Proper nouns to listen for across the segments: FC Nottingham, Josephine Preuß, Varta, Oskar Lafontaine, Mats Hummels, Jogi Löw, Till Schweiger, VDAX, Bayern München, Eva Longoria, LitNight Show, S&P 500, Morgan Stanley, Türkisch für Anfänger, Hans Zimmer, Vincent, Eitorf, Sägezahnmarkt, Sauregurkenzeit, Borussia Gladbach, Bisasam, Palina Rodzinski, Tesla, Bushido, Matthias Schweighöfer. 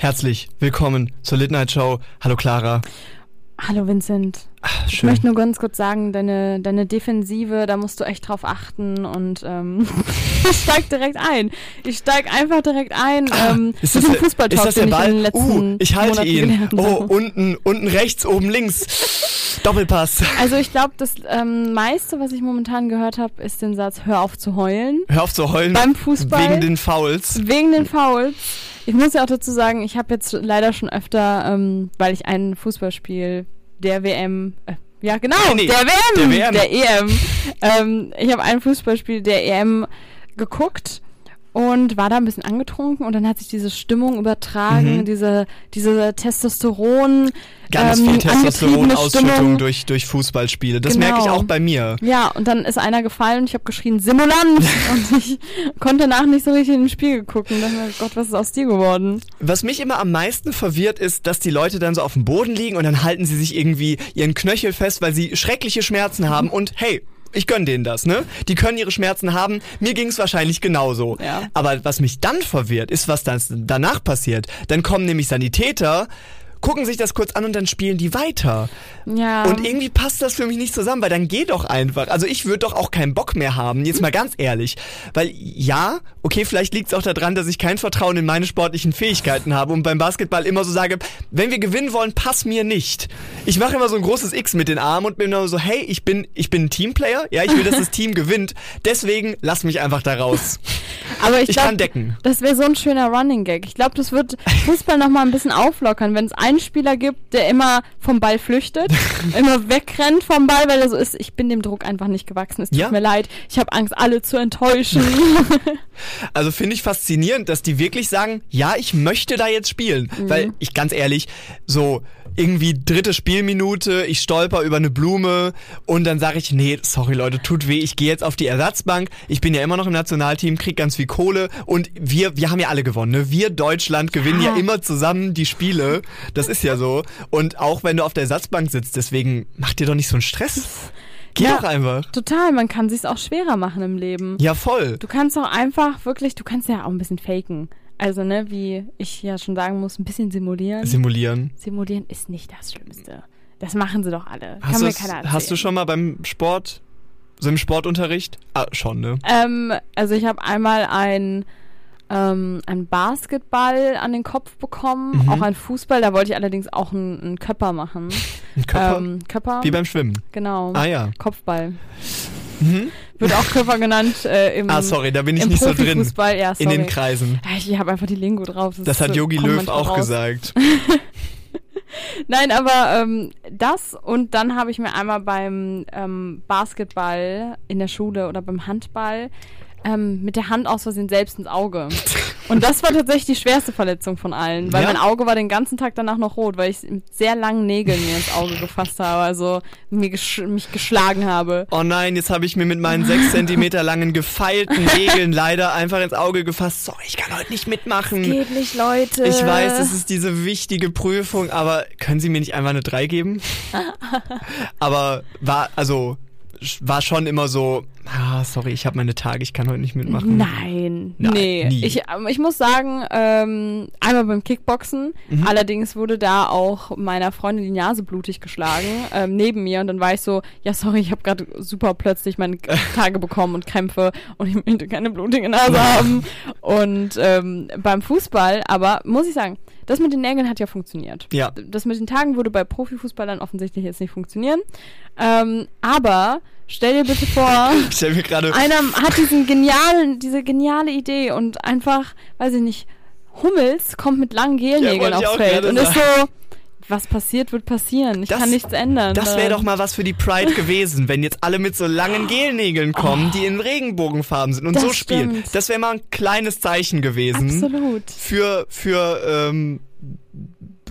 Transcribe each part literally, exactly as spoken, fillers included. Herzlich willkommen zur LitNight Show. Hallo Clara. Hallo Vincent. Ach, schön. Ich möchte nur ganz kurz sagen, deine, deine Defensive, da musst du echt drauf achten und ähm, ich steig direkt ein. Ich steig einfach direkt ein. Ah, ähm, ist das, das Fußball-Talk, ist das der Ball? Ich, uh, ich halte Monaten ihn. Oh, unten, unten rechts, oben links. Doppelpass. Also ich glaube, das ähm, meiste, was ich momentan gehört habe, ist den Satz, hör auf zu heulen. Hör auf zu heulen. Beim Fußball. Wegen den Fouls. Wegen den Fouls. Ich muss ja auch dazu sagen, ich habe jetzt leider schon öfter, ähm, weil ich ein Fußballspiel der W M, äh, ja genau, nee, der, W M, der W M, der E M, ähm, ich habe ein Fußballspiel der E M geguckt und war da ein bisschen angetrunken und dann hat sich diese Stimmung übertragen, mhm. diese, diese Testosteron, ganz ähm, viel Testosteron-Ausschüttung durch, durch Fußballspiele. Das genau. merke ich auch bei mir. Ja, und dann ist einer gefallen und ich habe geschrien, Simulant! Und ich konnte danach nicht so richtig in den Spiegel gucken. Ich dachte mir, Gott, was ist aus dir geworden? Was mich immer am meisten verwirrt ist, dass die Leute dann so auf dem Boden liegen und dann halten sie sich irgendwie ihren Knöchel fest, weil sie schreckliche Schmerzen haben und hey, ich gönne denen das, ne? Die können ihre Schmerzen haben, mir ging es wahrscheinlich genauso. Ja. Aber was mich dann verwirrt, ist, was dann danach passiert. Dann kommen nämlich Sanitäter, gucken sich das kurz an und dann spielen die weiter. Ja. Und irgendwie passt das für mich nicht zusammen, weil dann geh doch einfach. Also ich würde doch auch keinen Bock mehr haben, jetzt mal ganz ehrlich. Weil ja, okay, vielleicht liegt es auch daran, dass ich kein Vertrauen in meine sportlichen Fähigkeiten habe und beim Basketball immer so sage, wenn wir gewinnen wollen, pass mir nicht. Ich mache immer so ein großes X mit den Armen und bin immer so, hey, ich bin, ich bin ein Teamplayer, ja, ich will, dass das Team gewinnt, deswegen lass mich einfach da raus. Aber ich, ich glaub, kann decken. Das wäre so ein schöner Running Gag. Ich glaube, das wird Fußball nochmal ein bisschen auflockern, wenn es einen Spieler gibt, der immer vom Ball flüchtet, immer wegrennt vom Ball, weil er so ist, ich bin dem Druck einfach nicht gewachsen, es tut ja. mir leid, ich habe Angst, alle zu enttäuschen. Also finde ich faszinierend, dass die wirklich sagen, ja, ich möchte da jetzt spielen, mhm. weil ich ganz ehrlich, so irgendwie dritte Spielminute, ich stolper über eine Blume und dann sage ich, nee, sorry Leute, tut weh, ich gehe jetzt auf die Ersatzbank, ich bin ja immer noch im Nationalteam, krieg ganz viel Kohle und wir, wir haben ja alle gewonnen, ne? Wir, Deutschland, gewinnen ja. ja immer zusammen die Spiele, das ist ja so und auch wenn du auf der Ersatzbank sitzt, deswegen mach dir doch nicht so einen Stress. Geh ja, doch einfach. Total, man kann sich's auch schwerer machen im Leben. Ja, voll. Du kannst auch einfach wirklich, du kannst ja auch ein bisschen faken. Also, ne, wie ich ja schon sagen muss, ein bisschen simulieren. Simulieren. Simulieren ist nicht das Schlimmste. Das machen sie doch alle. Hast, kann mir keiner erzählen. Hast du schon mal beim Sport, so im Sportunterricht? Ah, schon, ne? Ähm, also ich habe einmal ein... Ähm, einen Basketball an den Kopf bekommen, mhm. auch einen Fußball, da wollte ich allerdings auch einen, einen Köpper machen. Ein Köpper? Ähm, Köpper? Wie beim Schwimmen? Genau. Ah ja. Kopfball. Mhm. Wird auch Köpfer genannt äh, im Ah sorry, da bin ich nicht so drin. Ja, in den Kreisen. Ich habe einfach die Lingo drauf. Das, das hat Jogi Löw auch raus. gesagt. Nein, aber ähm, das und dann habe ich mir einmal beim ähm, Basketball in der Schule oder beim Handball Ähm, mit der Hand aus Versehen selbst ins Auge. Und das war tatsächlich die schwerste Verletzung von allen, weil ja. mein Auge war den ganzen Tag danach noch rot, weil ich mit sehr langen Nägeln mir ins Auge gefasst habe, also mir gesch- mich geschlagen habe. Oh nein, jetzt habe ich mir mit meinen sechs Zentimeter langen gefeilten Nägeln leider einfach ins Auge gefasst. Sorry, ich kann heute nicht mitmachen. Das geht nicht, Leute. Ich weiß, es ist diese wichtige Prüfung, aber können Sie mir nicht einfach eine drei geben? Aber war, also... war schon immer so, ah, sorry, ich habe meine Tage, ich kann heute nicht mitmachen. Nein, Nein nee. Ich, ich muss sagen, ähm, einmal beim Kickboxen, mhm. allerdings wurde da auch meiner Freundin die Nase blutig geschlagen, ähm, neben mir. Und dann war ich so, ja sorry, ich habe gerade super plötzlich meine Tage bekommen und Krämpfe und ich möchte keine blutige Nase haben. Und ähm, beim Fußball, aber muss ich sagen, das mit den Nägeln hat ja funktioniert. Ja. Das mit den Tagen würde bei Profifußballern offensichtlich jetzt nicht funktionieren. Ähm, aber stell dir bitte vor, stell mir grade einer hat diesen genialen, diese geniale Idee und einfach, weiß ich nicht, Hummels kommt mit langen Gelnägeln ja, aufs Feld und ist so... was passiert, wird passieren. Ich das, kann nichts ändern. Das wäre doch mal was für die Pride gewesen, wenn jetzt alle mit so langen Gelnägeln kommen, oh. die in Regenbogenfarben sind und das so spielen. Stimmt. Das wäre mal ein kleines Zeichen gewesen. Absolut. Für, für ähm,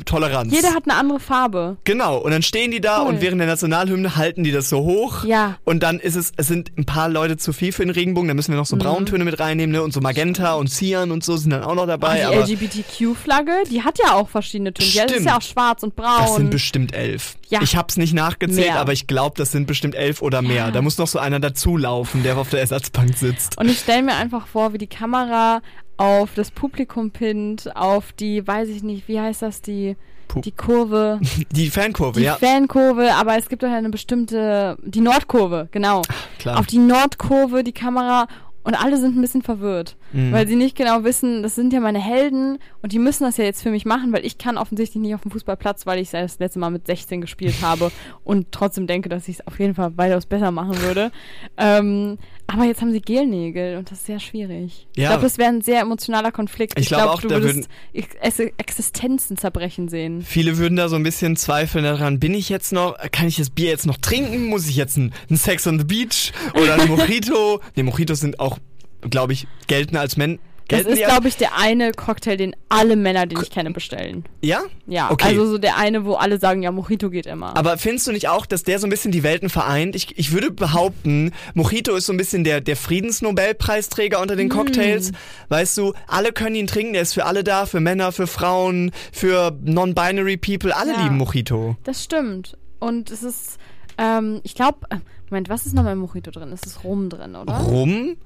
Toleranz. Jeder hat eine andere Farbe. Genau. Und dann stehen die da cool. und während der Nationalhymne halten die das so hoch. Ja. Und dann ist es, es sind ein paar Leute zu viel für den Regenbogen. Da müssen wir noch so mhm. Brauntöne mit reinnehmen, ne? Und so Magenta und Cyan und so sind dann auch noch dabei. Und die L G B T Q-Flagge, die hat ja auch verschiedene Töne. Stimmt. Die ist ja auch schwarz und braun. Das sind bestimmt elf. Ja. Ich hab's nicht nachgezählt, mehr. aber ich glaube, das sind bestimmt elf oder mehr. Ja. Da muss noch so einer dazulaufen, der auf der Ersatzbank sitzt. Und ich stelle mir einfach vor, wie die Kamera auf das Publikum pinnt, auf die, weiß ich nicht, wie heißt das, die Pup- die Kurve. Die Fankurve, die ja. Die Fankurve, aber es gibt doch eine bestimmte, die Nordkurve, genau. Klar. Auf die Nordkurve, die Kamera, und alle sind ein bisschen verwirrt, mhm. weil sie nicht genau wissen, das sind ja meine Helden und die müssen das ja jetzt für mich machen, weil ich kann offensichtlich nicht auf dem Fußballplatz, weil ich das letzte Mal mit sechzehn gespielt habe und trotzdem denke, dass ich es auf jeden Fall weitaus besser machen würde. ähm, aber jetzt haben sie Gelnägel und das ist sehr schwierig. Ja. Ich glaube, das wäre ein sehr emotionaler Konflikt. Ich, ich glaube, glaub, du würdest Existenzen zerbrechen sehen. Viele würden da so ein bisschen zweifeln daran, bin ich jetzt noch, kann ich das Bier jetzt noch trinken? Muss ich jetzt einen Sex on the Beach oder einen Mojito? Ne, Mojitos sind auch, glaube ich, gelten als Männer. Das ist, glaube ich, der eine Cocktail, den alle Männer, den ich kenne, bestellen. Ja? Ja, okay. Also so der eine, wo alle sagen, ja, Mojito geht immer. Aber findest du nicht auch, dass der so ein bisschen die Welten vereint? Ich, ich würde behaupten, Mojito ist so ein bisschen der, der Friedensnobelpreisträger unter den Cocktails. Hm. Weißt du, alle können ihn trinken, der ist für alle da, für Männer, für Frauen, für non-binary people. Alle ja, lieben Mojito. Das stimmt. Und es ist, ähm, ich glaube, Moment, was ist nochmal im Mojito drin? Es ist Rum drin, oder? Rum?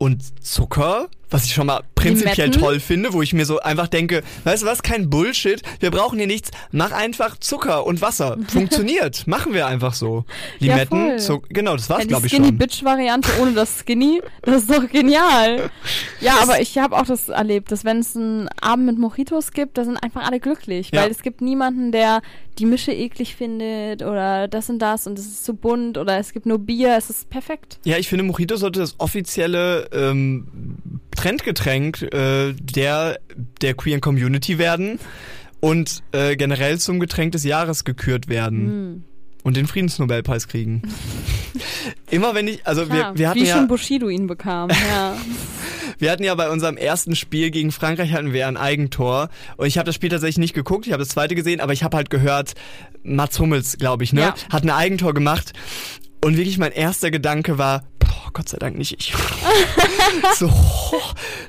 Und Zucker, was ich schon mal prinzipiell toll finde, wo ich mir so einfach denke, weißt du was, kein Bullshit, wir brauchen hier nichts, mach einfach Zucker und Wasser. Funktioniert, machen wir einfach so. Limetten, ja, Zucker, genau, das war's, ja, glaube ich schon. Die Skinny-Bitch-Variante ohne das Skinny, das ist doch genial. Ja, das aber ich habe auch das erlebt, dass wenn es einen Abend mit Mojitos gibt, da sind einfach alle glücklich, ja. weil es gibt niemanden, der die Mische eklig findet oder das und das und es ist zu bunt oder es gibt nur Bier, es ist perfekt. Ja, ich finde, Mojito sollte das offizielle ähm, Trendgetränk äh, der, der queeren Community werden und äh, generell zum Getränk des Jahres gekürt werden. Mhm. Und den Friedensnobelpreis kriegen. Immer wenn ich, also Klar, wir, wir hatten wie ja... Wie schon Bushido ihn bekam, ja. Wir hatten ja bei unserem ersten Spiel gegen Frankreich hatten wir ein Eigentor und ich habe das Spiel tatsächlich nicht geguckt, ich habe das zweite gesehen, aber ich habe halt gehört, Mats Hummels, glaube ich, ne, ja. hat ein Eigentor gemacht und wirklich mein erster Gedanke war, boah, Gott sei Dank nicht ich. So, oh,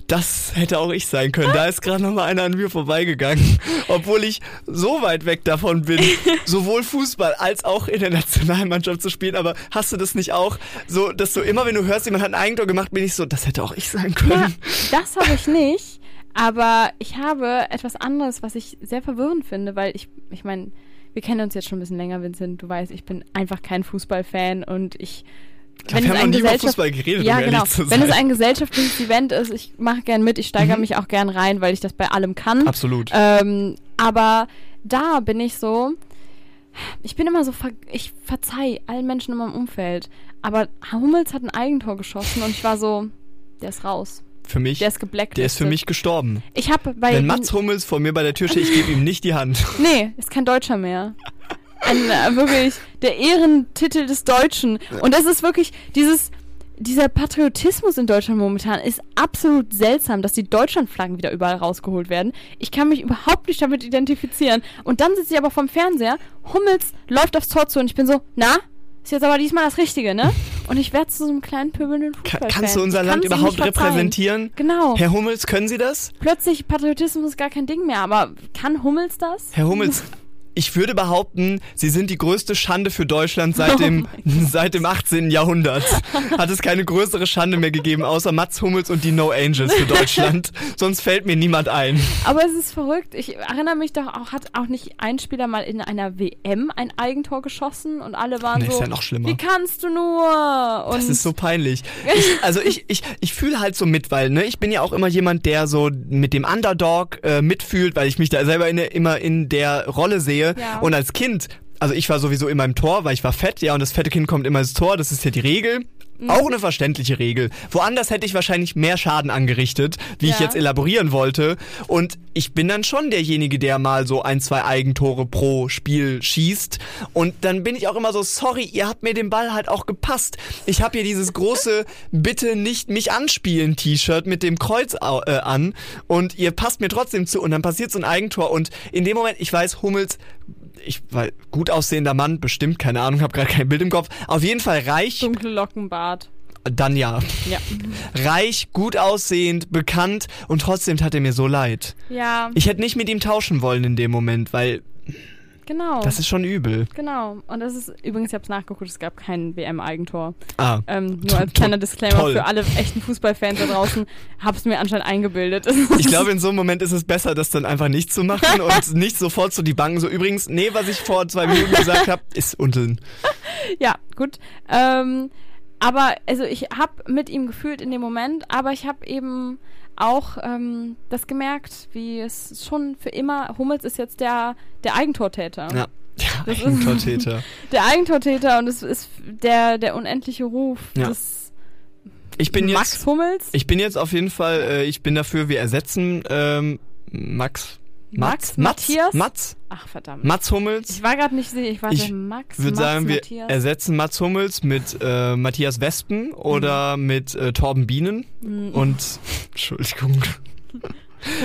das hätte auch ich sein können. Da ist gerade nochmal einer an mir vorbeigegangen, obwohl ich so weit weg davon bin, sowohl Fußball als auch in der Nationalmannschaft zu spielen. Aber hast du das nicht auch? So, dass du immer, wenn du hörst, jemand hat ein Eigentor gemacht, bin ich so, das hätte auch ich sein können. Ja, das habe ich nicht, aber ich habe etwas anderes, was ich sehr verwirrend finde, weil ich, ich meine, wir kennen uns jetzt schon ein bisschen länger, Vincent. Du weißt, ich bin einfach kein Fußballfan und ich... Wenn es, ein Gesellschaft- geredet, ja, um genau. Wenn es ein gesellschaftliches Event ist, ich mache gern mit, ich steigere mhm. mich auch gern rein, weil ich das bei allem kann. Absolut. Ähm, aber da bin ich so, ich bin immer so, ver- ich verzeih allen Menschen in meinem Umfeld. Aber Hummels hat ein Eigentor geschossen und ich war so, der ist raus. Für mich, der ist geblacklistet. Der ist für mich gestorben. Ich hab bei Wenn Mats Hummels vor mir bei der Tür steht, ich gebe ihm nicht die Hand. Nee, ist kein Deutscher mehr. Ein, äh, wirklich der Ehrentitel des Deutschen. Und das ist wirklich dieses, dieser Patriotismus in Deutschland momentan ist absolut seltsam, dass die Deutschlandflaggen wieder überall rausgeholt werden. Ich kann mich überhaupt nicht damit identifizieren. Und dann sitze ich aber vorm Fernseher, Hummels läuft aufs Tor zu und ich bin so, na, ist jetzt aber diesmal das Richtige, ne? Und ich werde zu so einem kleinen pöbelnden Fußballfan. Kannst du unser Land überhaupt repräsentieren? Genau. Herr Hummels, können Sie das? Plötzlich Patriotismus ist gar kein Ding mehr, aber kann Hummels das? Herr Hummels... Ich würde behaupten, sie sind die größte Schande für Deutschland seit dem, oh seit dem achtzehnten. Jahrhundert. Hat es keine größere Schande mehr gegeben, außer Mats Hummels und die No Angels für Deutschland. Sonst fällt mir niemand ein. Aber es ist verrückt. Ich erinnere mich doch auch, hat auch nicht ein Spieler mal in einer W M ein Eigentor geschossen und alle waren nee, so, ist ja noch schlimmer. Wie kannst du nur? Und das ist so peinlich. Ich, also ich, ich, ich fühle halt so mit, weil ne, ich bin ja auch immer jemand, der so mit dem Underdog äh, mitfühlt, weil ich mich da selber in, immer in der Rolle sehe. Ja. Und als Kind, also ich war sowieso immer im Tor, weil ich war fett, ja, und das fette Kind kommt immer ins Tor, das ist ja die Regel. Mhm. Auch eine verständliche Regel. Woanders hätte ich wahrscheinlich mehr Schaden angerichtet, wie ja. ich jetzt elaborieren wollte. Und ich bin dann schon derjenige, der mal so ein, zwei Eigentore pro Spiel schießt. Und dann bin ich auch immer so, sorry, ihr habt mir den Ball halt auch gepasst. Ich habe hier dieses große Bitte nicht mich anspielen T-Shirt mit dem Kreuz au- äh, an und ihr passt mir trotzdem zu und dann passiert so ein Eigentor. Und in dem Moment, ich weiß, Hummels... Ich war gut aussehender Mann, bestimmt, keine Ahnung, habe gerade kein Bild im Kopf. Auf jeden Fall reich. Dunkle Lockenbart. Dann ja. ja. Reich, gut aussehend, bekannt und trotzdem tat er mir so leid. Ja. Ich hätte nicht mit ihm tauschen wollen in dem Moment, weil... Genau. Das ist schon übel. Genau. Und das ist übrigens, ich habe es nachgeguckt, es gab kein W M-Eigentor. Ah. Ähm, nur als kleiner Disclaimer Toll. für alle echten Fußballfans da draußen, habe es mir anscheinend eingebildet. Ich glaube, in so einem Moment ist es besser, das dann einfach nicht zu machen und nicht sofort zu debunken. So, übrigens, nee, was ich vor zwei Minuten gesagt habe, ist Unsinn. Ja, gut. Ähm, aber also ich habe mit ihm gefühlt in dem Moment, aber ich habe eben auch ähm, das gemerkt, wie es schon für immer, Hummels ist jetzt der, der Eigentortäter. Ja, der das Eigentortäter. Ist, der Eigentortäter und es ist der, der unendliche Ruf ja. des ich bin Max jetzt, Hummels. Ich bin jetzt auf jeden Fall, äh, ich bin dafür, wir ersetzen ähm, Max Max? Max? Matthias? Mats? Ach, verdammt. Mats Hummels. Ich war gerade nicht sicher, ich war ich Max, Ich würde sagen, Matthias. Wir ersetzen Mats Hummels mit äh, Matthias Wespen oder mhm. mit äh, Torben Bienen. Mhm. Und, Entschuldigung,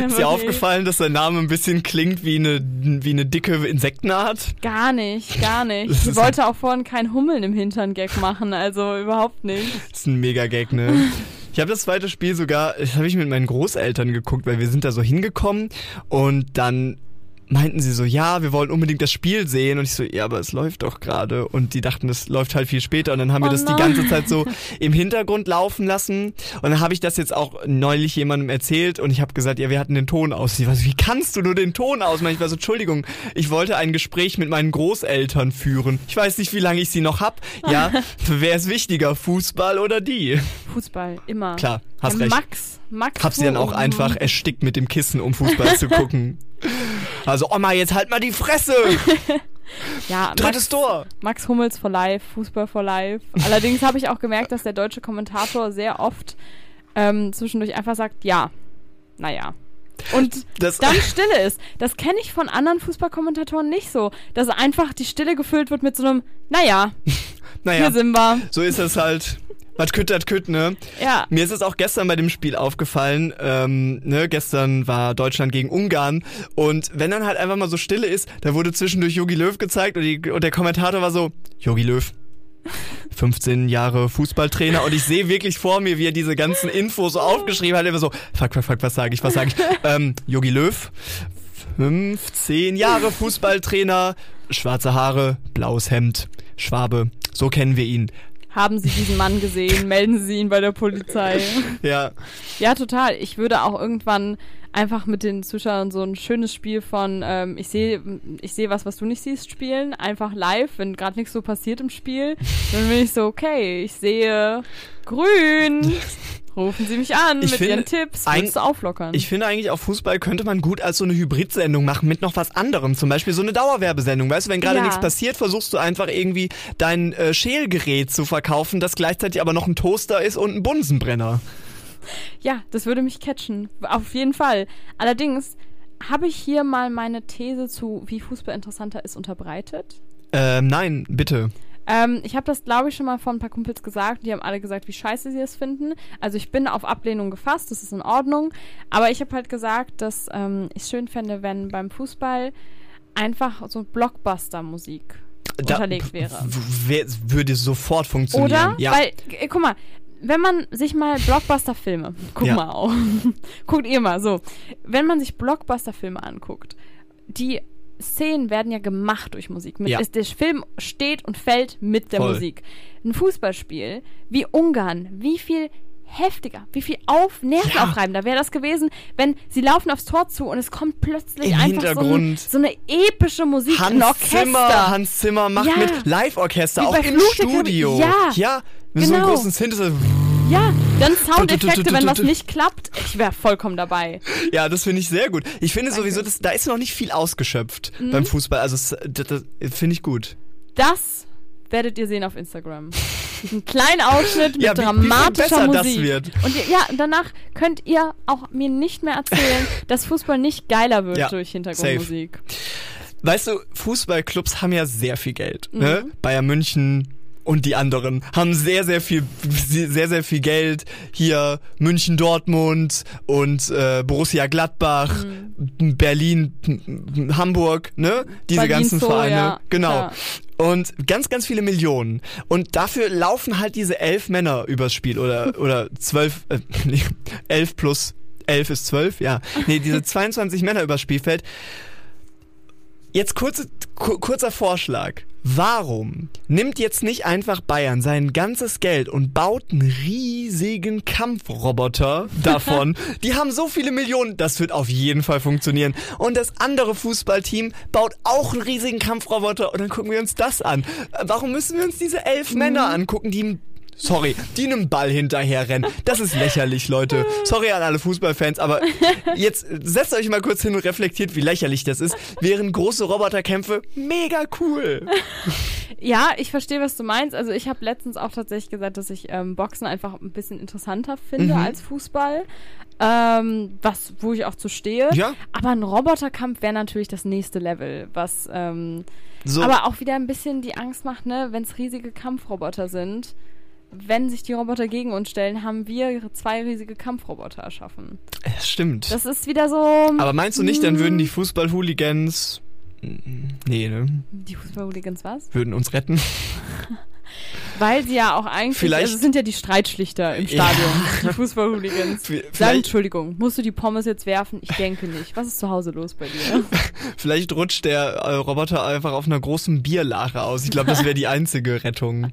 ja, ist dir aufgefallen, dass dein Name ein bisschen klingt wie eine, wie eine dicke Insektenart? Gar nicht, gar nicht. Das ich wollte auch vorhin kein Hummeln im Hintern-Gag machen, also überhaupt nicht. Das ist ein Mega-Gag, ne? Ich habe das zweite Spiel sogar, das habe ich mit meinen Großeltern geguckt, weil wir sind da so hingekommen und dann meinten sie so, ja, wir wollen unbedingt das Spiel sehen und ich so, ja, aber es läuft doch gerade und die dachten, es läuft halt viel später und dann haben oh wir das nein. die ganze Zeit so im Hintergrund laufen lassen und dann habe ich das jetzt auch neulich jemandem erzählt und ich habe gesagt, ja, wir hatten den Ton aus. Ich war so, wie kannst du nur den Ton ausmachen? Ich war so, Entschuldigung, ich wollte ein Gespräch mit meinen Großeltern führen. Ich weiß nicht, wie lange ich sie noch hab. Ja, wer ist wichtiger, Fußball oder die? Fußball, immer. Klar, hast ja, recht. Max, Max. Hab sie dann auch einfach erstickt mit dem Kissen, um Fußball zu gucken. Also Oma, jetzt halt mal die Fresse! Ja, drittes Max, Tor! Max Hummels for life, Fußball for life. Allerdings habe ich auch gemerkt, dass der deutsche Kommentator sehr oft ähm, zwischendurch einfach sagt, ja, naja. Und das dann Stille ist. Das kenne ich von anderen Fußballkommentatoren nicht so, dass einfach die Stille gefüllt wird mit so einem, naja, naja, hier sind wir. So ist es halt. Was kütt, das kütt, ne? Ja. Mir ist es auch gestern bei dem Spiel aufgefallen, ähm, ne, gestern war Deutschland gegen Ungarn und wenn dann halt einfach mal so Stille ist, da wurde zwischendurch Jogi Löw gezeigt und, die, und der Kommentator war so, Jogi Löw, fünfzehn Jahre Fußballtrainer und ich sehe wirklich vor mir, wie er diese ganzen Infos so aufgeschrieben hat, immer so, fuck, fuck, fuck, was sage ich, was sage ich, ähm, Jogi Löw, fünfzehn Jahre Fußballtrainer, schwarze Haare, blaues Hemd, Schwabe, so kennen wir ihn. Haben Sie diesen Mann gesehen? Melden Sie ihn bei der Polizei. Ja. Ja, total. Ich würde auch irgendwann einfach mit den Zuschauern so ein schönes Spiel von ähm, ich sehe ich sehe was, was du nicht siehst, spielen. Einfach live, wenn gerade nichts so passiert im Spiel. Dann bin ich so, okay, ich sehe grün. Rufen Sie mich an ich mit find, Ihren Tipps, willst du auflockern. Ich finde eigentlich, auf Fußball könnte man gut als so eine Hybrid-Sendung machen mit noch was anderem. Zum Beispiel so eine Dauerwerbesendung. Weißt du, wenn gerade ja. nichts passiert, versuchst du einfach irgendwie dein äh, Schälgerät zu verkaufen, das gleichzeitig aber noch ein Toaster ist und ein Bunsenbrenner. Ja, das würde mich catchen. Auf jeden Fall. Allerdings habe ich hier mal meine These zu, wie Fußball interessanter ist, unterbreitet. Ähm, nein, bitte. Ähm, ich habe das, glaube ich, schon mal von ein paar Kumpels gesagt. Die haben alle gesagt, wie scheiße sie es finden. Also ich bin auf Ablehnung gefasst, das ist in Ordnung. Aber ich habe halt gesagt, dass ähm, ich es schön fände, wenn beim Fußball einfach so Blockbuster-Musik da unterlegt wäre. W- w- würde sofort funktionieren. Oder? Ja. Weil, g- guck mal, wenn man sich mal Blockbuster-Filme, guck ja. mal auch, guckt ihr mal, so. Wenn man sich Blockbuster-Filme anguckt, die Szenen werden ja gemacht durch Musik. Mit, ja. ist, der Film steht und fällt mit der Voll. Musik. Ein Fußballspiel wie Ungarn, wie viel heftiger, wie viel auf, Nerven ja. aufreiben. Da wäre das gewesen, wenn sie laufen aufs Tor zu und es kommt plötzlich Im einfach so, ein, so eine epische Musik. Hans ein Orchester. Zimmer, Hans Zimmer macht ja. mit Live-Orchester, auch im Studio. Ja, ja mit genau. so einem großen Synthesizer. Ja, dann Soundeffekte, wenn was nicht klappt. Ich wäre vollkommen dabei. Ja, das finde ich sehr gut. Ich finde Danke. sowieso, das, da ist noch nicht viel ausgeschöpft mhm. beim Fußball. Also das, das finde ich gut. Das werdet ihr sehen auf Instagram. Ein kleiner Ausschnitt mit ja, wie, dramatischer wie besser Musik. Das wird. Und ihr, ja, danach könnt ihr auch mir nicht mehr erzählen, dass Fußball nicht geiler wird ja, durch Hintergrundmusik. Safe. Weißt du, Fußballclubs haben ja sehr viel Geld. Mhm. Ne? Bayern München und die anderen haben sehr, sehr viel, sehr, sehr viel Geld. Hier München, Dortmund und äh, Borussia Gladbach, mhm. Berlin, Hamburg, ne? Diese Berlin ganzen so, Vereine. Ja. Genau. Ja. Und ganz, ganz viele Millionen. Und dafür laufen halt diese elf Männer übers Spiel oder, oder zwölf, äh, nee, elf plus elf ist zwölf, ja. Nee, diese zweiundzwanzig Männer übers Spielfeld. Jetzt kurze, Kurzer Vorschlag. Warum nimmt jetzt nicht einfach Bayern sein ganzes Geld und baut einen riesigen Kampfroboter davon? Die haben so viele Millionen, das wird auf jeden Fall funktionieren. Und das andere Fußballteam baut auch einen riesigen Kampfroboter und dann gucken wir uns das an. Warum müssen wir uns diese elf Männer angucken, die... Sorry, die einem Ball hinterherrennen. Das ist lächerlich, Leute. Sorry an alle Fußballfans, aber jetzt setzt euch mal kurz hin und reflektiert, wie lächerlich das ist. Wären große Roboterkämpfe mega cool. Ja, ich verstehe, was du meinst. Also ich habe letztens auch tatsächlich gesagt, dass ich ähm, Boxen einfach ein bisschen interessanter finde mhm. als Fußball. Ähm, was, wo ich auch zu stehe. Ja. Aber ein Roboterkampf wäre natürlich das nächste Level, was ähm, so. aber auch wieder ein bisschen die Angst macht, ne, wenn es riesige Kampfroboter sind. Wenn sich die Roboter gegen uns stellen, haben wir zwei riesige Kampfroboter erschaffen. Das stimmt. Das ist wieder so... Aber meinst du nicht, dann würden die Fußball-Hooligans... Nee, ne? Die Fußball-Hooligans was? Würden uns retten. Weil sie ja auch eigentlich... Vielleicht, also es sind ja die Streitschlichter im Stadion, ja. Die Fußball-Hooligans. Dann, Entschuldigung, musst du die Pommes jetzt werfen? Ich denke nicht. Was ist zu Hause los bei dir? Vielleicht rutscht der äh, Roboter einfach auf einer großen Bierlache aus. Ich glaube, das wäre die einzige Rettung.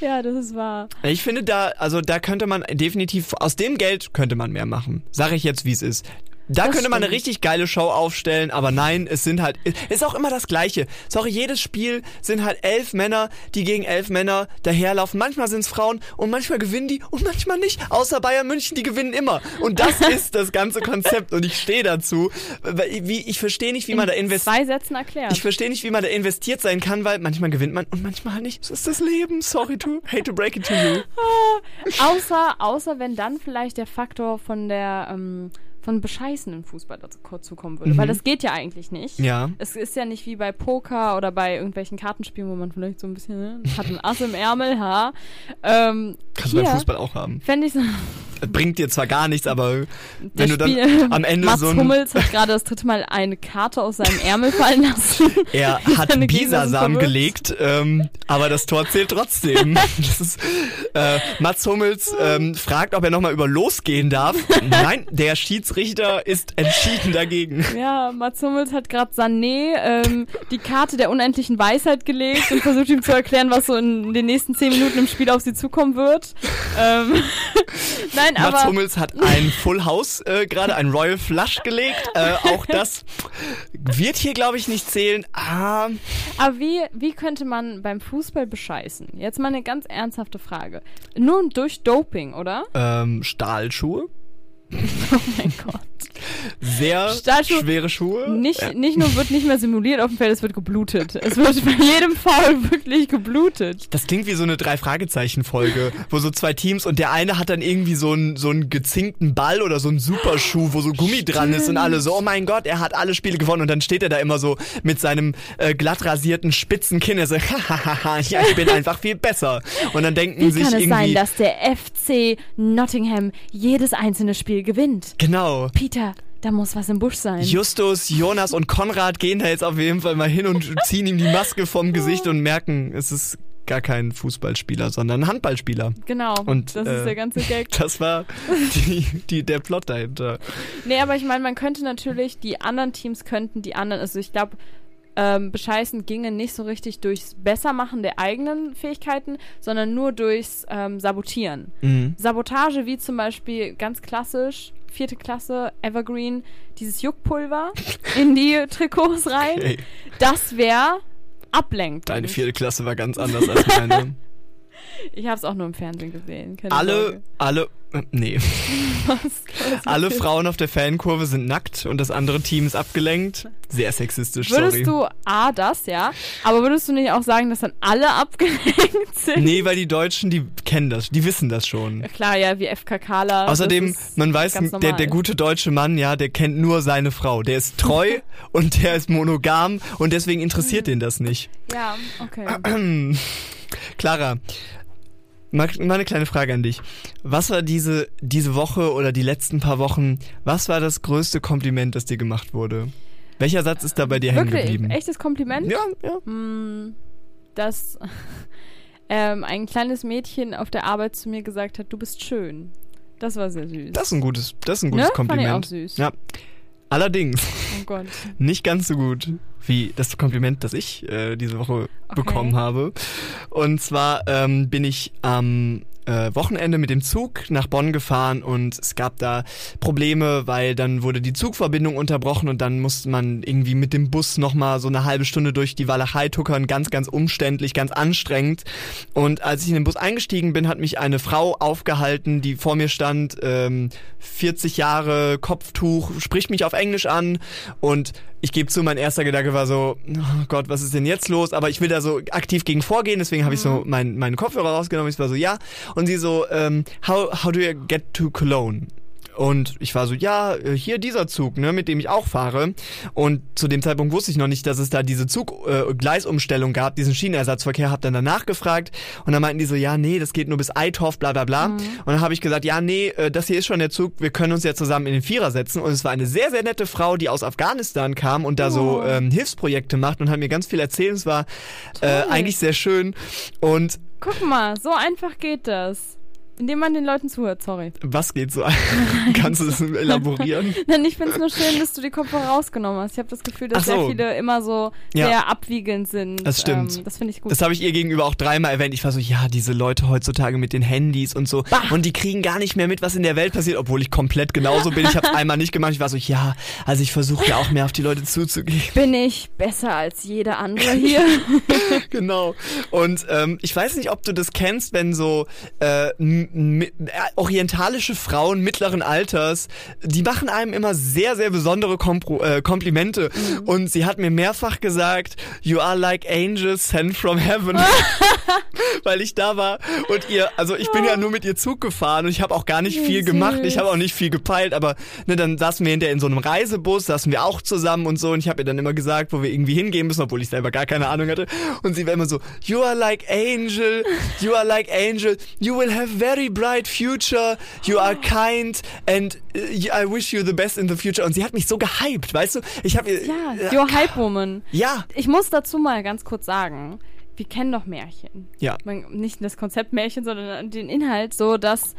Ja, das ist wahr. Ich finde, da, also da könnte man definitiv... Aus dem Geld könnte man mehr machen. Sage ich jetzt, wie es ist. Da das könnte stimmt. man eine richtig geile Show aufstellen, aber nein, es sind halt, ist auch immer das Gleiche. Sorry, jedes Spiel sind halt elf Männer, die gegen elf Männer daherlaufen. Manchmal sind es Frauen und manchmal gewinnen die und manchmal nicht. Außer Bayern München, die gewinnen immer. Und das ist das ganze Konzept und ich stehe dazu. Wie, ich verstehe nicht, wie man da investiert. Zwei Sätzen erklärt. Ich verstehe nicht, wie man da investiert sein kann, weil manchmal gewinnt man und manchmal halt nicht. So ist das Leben. Sorry to, hate to break it to you. außer, außer wenn dann vielleicht der Faktor von der, ähm, von Bescheißen im Fußball dazu kommen würde. Mhm. Weil das geht ja eigentlich nicht. Ja. Es ist ja nicht wie bei Poker oder bei irgendwelchen Kartenspielen, wo man vielleicht so ein bisschen ne, hat ein Ass im Ärmel, ha. Ähm, Kannst du beim Fußball auch haben. Fände ich so. Bringt dir zwar gar nichts, aber wenn du dann am Ende Mats so ein... Mats Hummels hat gerade das dritte Mal eine Karte aus seinem Ärmel fallen lassen. Er hat Bisasam gelegt, ähm, aber das Tor zählt trotzdem. Das ist, äh, Mats Hummels ähm, fragt, ob er nochmal über losgehen darf. Nein, der Schiedsrichter Richter ist entschieden dagegen. Ja, Mats Hummels hat gerade Sané ähm, die Karte der unendlichen Weisheit gelegt und versucht ihm zu erklären, was so in den nächsten zehn Minuten im Spiel auf sie zukommen wird. Ähm, Nein, Mats aber... Hummels hat ein Full House äh, gerade, ein Royal Flush gelegt. Äh, auch das wird hier, glaube ich, nicht zählen. Ah. Aber wie, wie könnte man beim Fußball bescheißen? Jetzt mal eine ganz ernsthafte Frage. Nur durch Doping, oder? Ähm, Stahlschuhe? Oh mein Gott. Sehr Stahlschuhe, schwere Schuhe. Nicht, ja. nicht nur wird nicht mehr simuliert auf dem Feld, es wird geblutet. Es wird bei jedem Foul wirklich geblutet. Das klingt wie so eine Drei Fragezeichen Folge, wo so zwei Teams und der eine hat dann irgendwie so einen so einen gezinkten Ball oder so einen Superschuh, wo so Gummi Stimmt. dran ist und alle so, oh mein Gott, er hat alle Spiele gewonnen und dann steht er da immer so mit seinem äh, glatt rasierten spitzen Kinn, er so, hahaha, ja, ich bin einfach viel besser. Und dann denken wie sich irgendwie... Wie kann es sein, dass der F C Nottingham jedes einzelne Spiel gewinnt? Genau. Peter, da muss was im Busch sein. Justus, Jonas und Konrad gehen da jetzt auf jeden Fall mal hin und ziehen ihm die Maske vom Gesicht und merken, es ist gar kein Fußballspieler, sondern ein Handballspieler. Genau, und, das äh, ist der ganze Gag. Das war die, die, der Plot dahinter. Nee, aber ich meine, man könnte natürlich, die anderen Teams könnten die anderen, also ich glaube... Ähm, bescheißen ginge nicht so richtig durchs Bessermachen der eigenen Fähigkeiten, sondern nur durchs ähm, Sabotieren. Mhm. Sabotage wie zum Beispiel ganz klassisch, vierte Klasse, Evergreen, dieses Juckpulver in die Trikots rein. Okay. Das wäre ablenkend. Deine vierte Klasse war ganz anders als meine. Ich habe es auch nur im Fernsehen gesehen. Keine alle, Sorge. alle, äh, nee. Was? Alle Frauen auf der Fankurve sind nackt und das andere Team ist abgelenkt. Sehr sexistisch, sorry. Würdest du, A, das, ja, aber würdest du nicht auch sagen, dass dann alle abgelenkt sind? Nee, weil die Deutschen, die kennen das, die wissen das schon. Klar, ja, wie F K K ler. Außerdem, man weiß, der, der gute deutsche Mann, ja, der kennt nur seine Frau. Der ist treu und der ist monogam und deswegen interessiert mhm. den das nicht. Ja, okay. Clara, mal eine kleine Frage an dich. Was war diese, diese Woche oder die letzten paar Wochen, was war das größte Kompliment, das dir gemacht wurde? Welcher Satz ist da bei dir hängen geblieben? Echtes Kompliment? Ja, ja. Dass ähm, ein kleines Mädchen auf der Arbeit zu mir gesagt hat, du bist schön. Das war sehr süß. Das ist ein gutes, das ist ein gutes ne? Kompliment. Fand ich auch süß. Ja. Allerdings oh Gott. Nicht ganz so gut wie das Kompliment, das ich äh, diese Woche okay. bekommen habe. Und zwar ähm, bin ich am äh, Wochenende mit dem Zug nach Bonn gefahren und es gab da Probleme, weil dann wurde die Zugverbindung unterbrochen und dann musste man irgendwie mit dem Bus nochmal so eine halbe Stunde durch die Walachei tuckern, ganz, ganz umständlich, ganz anstrengend. Und als ich in den Bus eingestiegen bin, hat mich eine Frau aufgehalten, die vor mir stand, ähm, vierzig Jahre, Kopftuch, spricht mich auf Englisch an und ich gebe zu, mein erster Gedanke war so, oh Gott, was ist denn jetzt los? Aber ich will da so aktiv gegen vorgehen, deswegen habe ich so mein, meinen Kopfhörer rausgenommen. Ich war so, ja. Und sie so, ähm, how, how do you get to Cologne? Und ich war so, ja, hier dieser Zug, ne, mit dem ich auch fahre. Und zu dem Zeitpunkt wusste ich noch nicht, dass es da diese Zug-Gleisumstellung äh, gab, diesen Schienenersatzverkehr, hab dann danach gefragt. Und dann meinten die so, ja, nee, das geht nur bis Eitorf, bla bla bla. Mhm. Und dann habe ich gesagt, ja, nee, das hier ist schon der Zug, wir können uns ja zusammen in den Vierer setzen. Und es war eine sehr, sehr nette Frau, die aus Afghanistan kam und da oh. so ähm, Hilfsprojekte macht und hat mir ganz viel erzählt. Es war äh, eigentlich sehr schön. Und guck mal, so einfach geht das. Indem man den Leuten zuhört, sorry. Was geht so? Kannst du das elaborieren? Nein, ich finde es nur schön, dass du die Kopfhörer rausgenommen hast. Ich habe das Gefühl, dass so. sehr viele immer so ja. sehr abwiegend sind. Das stimmt. Ähm, das finde ich gut. Das habe ich ihr gegenüber auch dreimal erwähnt. Ich war so, ja, diese Leute heutzutage mit den Handys und so. Bah. Und die kriegen gar nicht mehr mit, was in der Welt passiert, obwohl ich komplett genauso bin. Ich habe es einmal nicht gemacht. Ich war so, ja, also ich versuche ja auch mehr auf die Leute zuzugehen. Bin ich besser als jeder andere hier? Genau. Und ähm, ich weiß nicht, ob du das kennst, wenn so äh, orientalische Frauen mittleren Alters, die machen einem immer sehr, sehr besondere Kompro- äh, Komplimente. Mhm. Und sie hat mir mehrfach gesagt, you are like angels sent from heaven. Weil ich da war und ihr, also ich bin ja nur mit ihr Zug gefahren und ich habe auch gar nicht viel gemacht. Ich habe auch nicht viel gepeilt, aber ne, dann saßen wir hinterher in so einem Reisebus, saßen wir auch zusammen und so und ich habe ihr dann immer gesagt, wo wir irgendwie hingehen müssen, obwohl ich selber gar keine Ahnung hatte. Und sie war immer so, you are like angel, you are like angel, you will have very bright future, you are kind and I wish you the best in the future. Und sie hat mich so gehypt, weißt du? Ich hab, ja, äh, your hype woman. Ja. Ich muss dazu mal ganz kurz sagen, wir kennen doch Märchen. Ja. Man, nicht das Konzept Märchen, sondern den Inhalt, so dass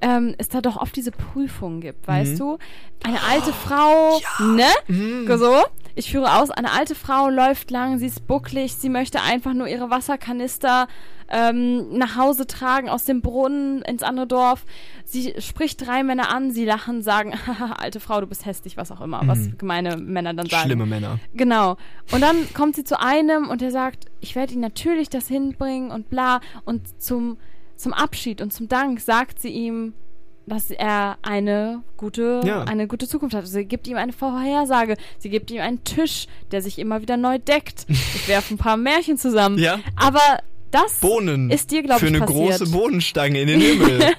ähm, es da doch oft diese Prüfungen gibt, weißt mhm. du? Eine alte Frau, ja. ne? Mhm. So. Ich führe aus, eine alte Frau läuft lang, sie ist bucklig, sie möchte einfach nur ihre Wasserkanister ähm, nach Hause tragen, aus dem Brunnen ins andere Dorf. Sie spricht drei Männer an, sie lachen, sagen, alte Frau, du bist hässlich, was auch immer, mhm. was gemeine Männer dann sagen. Schlimme Männer. Genau. Und dann kommt sie zu einem und der sagt, ich werde Ihnen natürlich das hinbringen und bla. Und zum, zum Abschied und zum Dank sagt sie ihm, dass er eine gute, ja. eine gute Zukunft hat. Sie gibt ihm eine Vorhersage. Sie gibt ihm einen Tisch, der sich immer wieder neu deckt. Ich werfe ein paar Märchen zusammen. Ja. Aber das Bohnen ist dir, glaube ich, passiert. Für eine große Bohnenstange in den Himmel.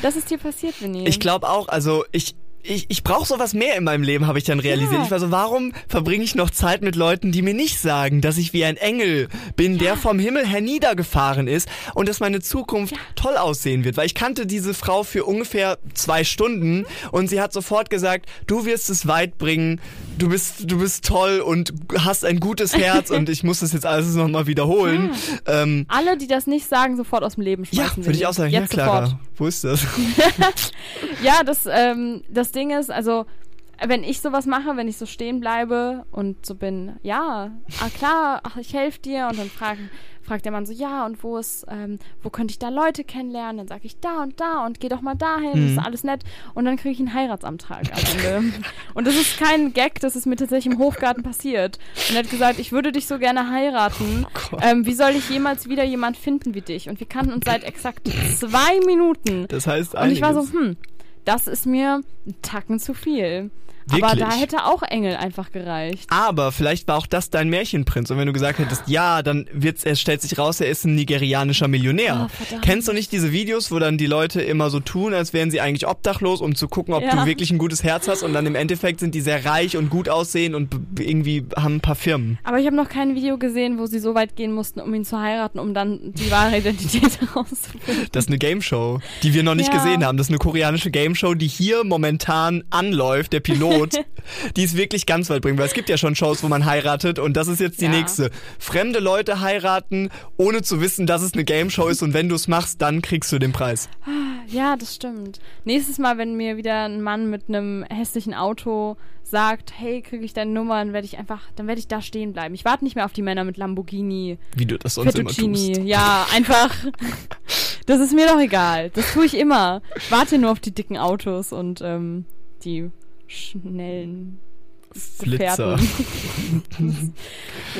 Das ist dir passiert, Vinny. Ich glaube auch. Also ich... Ich, ich brauche sowas mehr in meinem Leben, habe ich dann realisiert. Ja. Ich war so, warum verbringe ich noch Zeit mit Leuten, die mir nicht sagen, dass ich wie ein Engel bin, ja. der vom Himmel herniedergefahren ist und dass meine Zukunft ja. toll aussehen wird. Weil ich kannte diese Frau für ungefähr zwei Stunden mhm. und sie hat sofort gesagt, du wirst es weit bringen, du bist du bist toll und hast ein gutes Herz und ich muss das jetzt alles nochmal wiederholen. Ja. Ähm, Alle, die das nicht sagen, sofort aus dem Leben schmeißen. Ja, würde ich auch sagen, ja Clara, sofort. Wo ist das? Ja, das, ähm, das Ding ist, also wenn ich sowas mache, wenn ich so stehen bleibe und so bin, ja, ah klar, ach, ich helfe dir und dann fragen, fragt der Mann so, ja und wo ist, ähm, wo könnte ich da Leute kennenlernen? Dann sage ich da und da und geh doch mal dahin, mhm. das ist alles nett und dann kriege ich einen Heiratsantrag am Ende. Und das ist kein Gag, das ist mir tatsächlich im Hofgarten passiert. Und er hat gesagt, ich würde dich so gerne heiraten, oh ähm, wie soll ich jemals wieder jemand finden wie dich? Und wir kannten uns seit exakt zwei Minuten. Das heißt einiges. Und ich war so, hm, das ist mir ein Tacken zu viel. Wirklich? Aber da hätte auch Engel einfach gereicht. Aber vielleicht war auch das dein Märchenprinz. Und wenn du gesagt hättest, ja, dann wird's, es stellt sich raus, er ist ein nigerianischer Millionär. Oh, kennst du nicht diese Videos, wo dann die Leute immer so tun, als wären sie eigentlich obdachlos, um zu gucken, ob ja. du wirklich ein gutes Herz hast und dann im Endeffekt sind die sehr reich und gut aussehen und irgendwie haben ein paar Firmen. Aber ich habe noch kein Video gesehen, wo sie so weit gehen mussten, um ihn zu heiraten, um dann die wahre Identität herauszufinden. Das ist eine Gameshow, die wir noch nicht ja. gesehen haben. Das ist eine koreanische Gameshow, die hier momentan anläuft, der Pilot. Die ist wirklich ganz weit bringen, weil es gibt ja schon Shows, wo man heiratet und das ist jetzt die ja. nächste. Fremde Leute heiraten, ohne zu wissen, dass es eine Game-Show ist und wenn du es machst, dann kriegst du den Preis. ja, das stimmt. Nächstes Mal, wenn mir wieder ein Mann mit einem hässlichen Auto sagt, hey, kriege ich deine Nummer, dann werde ich einfach, dann werde ich da stehen bleiben. Ich warte nicht mehr auf die Männer mit Lamborghini. Wie du das sonst immer tust. Ja, einfach. Das ist mir doch egal. Das tue ich immer. Ich warte nur auf die dicken Autos und ähm, die schnellen Flitzer. Gefährten.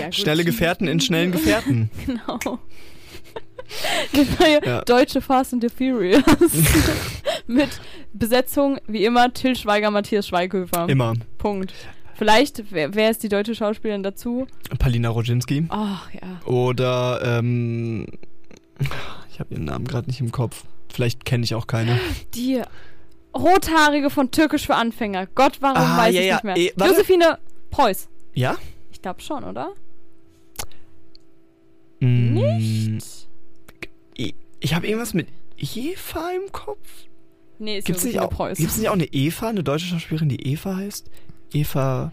Ja, schnelle Gefährten in schnellen Gefährten. Genau. Die neue ja. deutsche Fast and the Furious. Mit Besetzung, wie immer, Till Schweiger, Matthias Schweighöfer. Immer. Punkt. Vielleicht, wer, wer ist die deutsche Schauspielerin dazu? Palina Rodzinski. Ach, ja. Oder, ähm, ich habe ihren Namen gerade nicht im Kopf. Vielleicht kenne ich auch keine. Die Rothaarige von Türkisch für Anfänger. Gott, warum ah, weiß ja, ich ja. nicht mehr. E, Josephine Preuß. Ja? Ich glaube schon, oder? Mm. Nicht? Ich habe irgendwas mit Eva im Kopf. Nee, ist gibt's nicht auch, Preuß. Gibt es nicht auch eine Eva, eine deutsche Schauspielerin, die Eva heißt? Eva...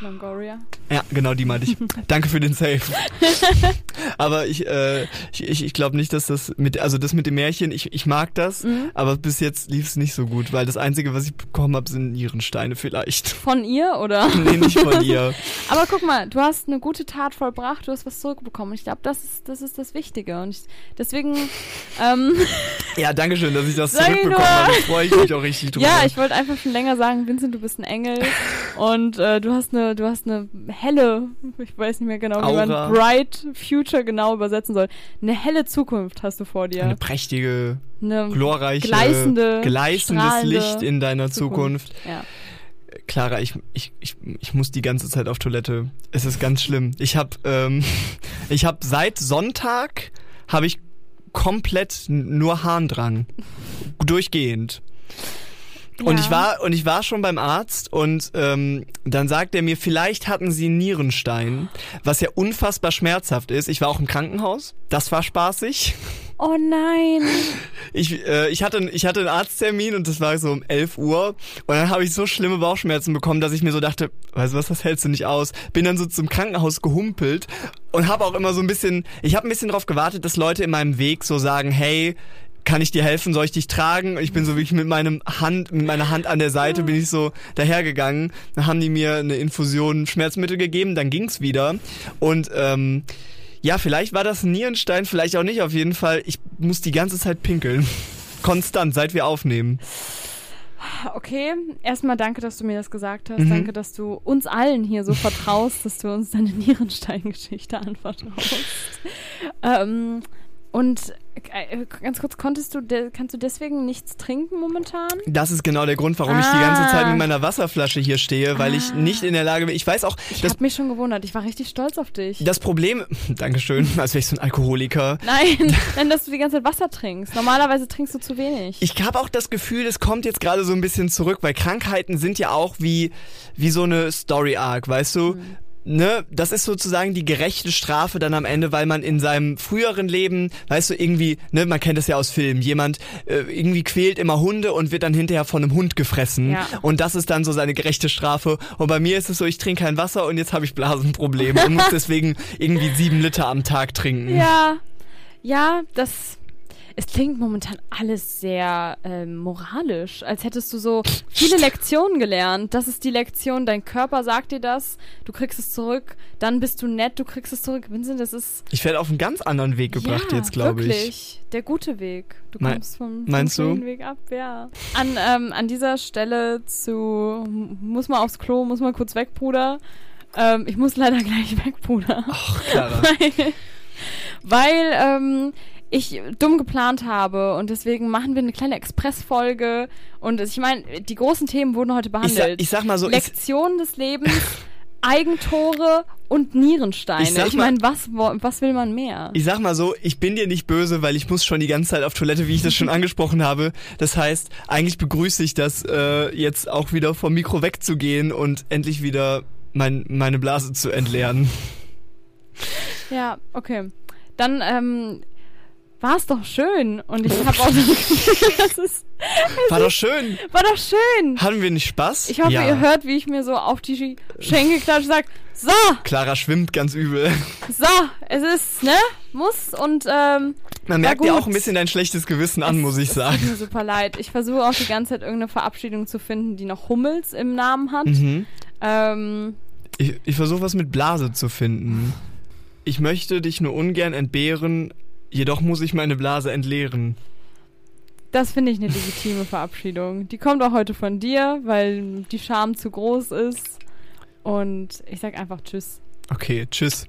Longoria. Ja, genau, die meinte ich. Danke für den Save. Aber ich, äh, ich, ich glaube nicht, dass das mit, also das mit dem Märchen, ich, ich mag das, mhm. aber bis jetzt lief es nicht so gut, weil das Einzige, was ich bekommen habe, sind Nierensteine vielleicht. Von ihr, oder? Nee, nicht von ihr. Aber guck mal, du hast eine gute Tat vollbracht, du hast was zurückbekommen. Ich glaube, das ist, das ist das Wichtige. Und ich, deswegen, ähm... Ja, danke schön, dass ich das zurückbekommen habe. Da freue ich mich auch richtig drüber. Ja, ich wollte einfach schon länger sagen, Vincent, du bist ein Engel und äh, du hast Eine, du hast eine helle, ich weiß nicht mehr genau, Aura. Wie man Bright Future genau übersetzen soll. Eine helle Zukunft hast du vor dir. Eine prächtige, eine glorreiche, gleißende, gleißendes Licht in deiner Zukunft. Zukunft. Ja. Clara, ich, ich, ich, ich muss die ganze Zeit auf Toilette. Es ist ganz schlimm. Ich habe ähm, ich hab seit Sonntag habe ich komplett nur Harndrang. Durchgehend. Und ja. ich war und ich war schon beim Arzt und ähm, dann sagt er mir, vielleicht hatten sie einen Nierenstein, was ja unfassbar schmerzhaft ist. Ich war auch im Krankenhaus, das war spaßig. Oh nein. Ich äh, ich hatte ich hatte einen Arzttermin und das war so um elf Uhr und dann habe ich so schlimme Bauchschmerzen bekommen, dass ich mir so dachte, weißt du was, das hältst du nicht aus. Bin dann so zum Krankenhaus gehumpelt und habe auch immer so ein bisschen, ich habe ein bisschen drauf gewartet, dass Leute in meinem Weg so sagen, hey, kann ich dir helfen? Soll ich dich tragen? Ich bin so wirklich mit meinem Hand, mit meiner Hand an der Seite bin ich so dahergegangen. Dann haben die mir eine Infusion Schmerzmittel gegeben, dann ging's wieder. Und ähm, ja, vielleicht war das ein Nierenstein, vielleicht auch nicht. Auf jeden Fall, ich muss die ganze Zeit pinkeln. Konstant, seit wir aufnehmen. Okay, erstmal danke, dass du mir das gesagt hast. Mhm. Danke, dass du uns allen hier so vertraust, dass du uns deine Nierenstein-Geschichte anvertraust. ähm... Und ganz kurz, konntest du, de- kannst du deswegen nichts trinken momentan? Das ist genau der Grund, warum ah. ich die ganze Zeit mit meiner Wasserflasche hier stehe, weil ah. ich nicht in der Lage bin. Ich weiß auch... Ich habe mich schon gewundert. Ich war richtig stolz auf dich. Das Problem... Dankeschön, als wäre ich so ein Alkoholiker. Nein, nein, dass du die ganze Zeit Wasser trinkst. Normalerweise trinkst du zu wenig. Ich habe auch das Gefühl, es kommt jetzt gerade so ein bisschen zurück, weil Krankheiten sind ja auch wie, wie so eine Story-Arc, weißt du? Mhm. Ne, das ist sozusagen die gerechte Strafe dann am Ende, weil man in seinem früheren Leben, weißt du, irgendwie, ne, man kennt das ja aus Filmen, jemand äh, irgendwie quält immer Hunde und wird dann hinterher von einem Hund gefressen. Ja. Und das ist dann so seine gerechte Strafe. Und bei mir ist es so, ich trinke kein Wasser und jetzt habe ich Blasenprobleme und muss deswegen irgendwie sieben Liter am Tag trinken. Ja, ja, das... Es klingt momentan alles sehr äh, moralisch, als hättest du so viele Lektionen gelernt. Das ist die Lektion, dein Körper sagt dir das, du kriegst es zurück, dann bist du nett, du kriegst es zurück. Vincent, das ist... Ich werde auf einen ganz anderen Weg gebracht ja, jetzt, glaube ich. Wirklich, der gute Weg. Du Me- kommst vom guten Weg ab, ja. An, ähm, an dieser Stelle zu... Muss mal aufs Klo, muss mal kurz weg, Bruder. Ähm, ich muss leider gleich weg, Bruder. Ach, Clara. Weil... weil ähm, ich dumm geplant habe und deswegen machen wir eine kleine Expressfolge und ich meine, die großen Themen wurden heute behandelt. Ich sag, ich sag mal so, Lektionen des Lebens, Eigentore und Nierensteine. Ich, ich meine, was, was will man mehr? Ich sag mal so, ich bin dir nicht böse, weil ich muss schon die ganze Zeit auf Toilette, wie ich das schon angesprochen habe. Das heißt, eigentlich begrüße ich das, äh, jetzt auch wieder vom Mikro wegzugehen und endlich wieder mein, meine Blase zu entleeren. Ja, okay. Dann, ähm, war es doch schön und ich habe auch so Gefühl, das ist, war doch schön. War doch schön. Hatten wir nicht Spaß? Ich hoffe, ja. ihr hört, wie ich mir so auf die Schenkel klatsche und sage, so. Clara schwimmt ganz übel. So, es ist, ne, muss und ähm, Man merkt dir auch ein bisschen dein schlechtes Gewissen an, es, muss ich sagen. Es tut mir super leid. Ich versuche auch die ganze Zeit irgendeine Verabschiedung zu finden, die noch Hummels im Namen hat. Mhm. Ähm, ich ich versuche was mit Blase zu finden. Ich möchte dich nur ungern entbehren, jedoch muss ich meine Blase entleeren. Das finde ich eine legitime Verabschiedung. Die kommt auch heute von dir, weil die Scham zu groß ist. Und ich sag einfach Tschüss. Okay, Tschüss.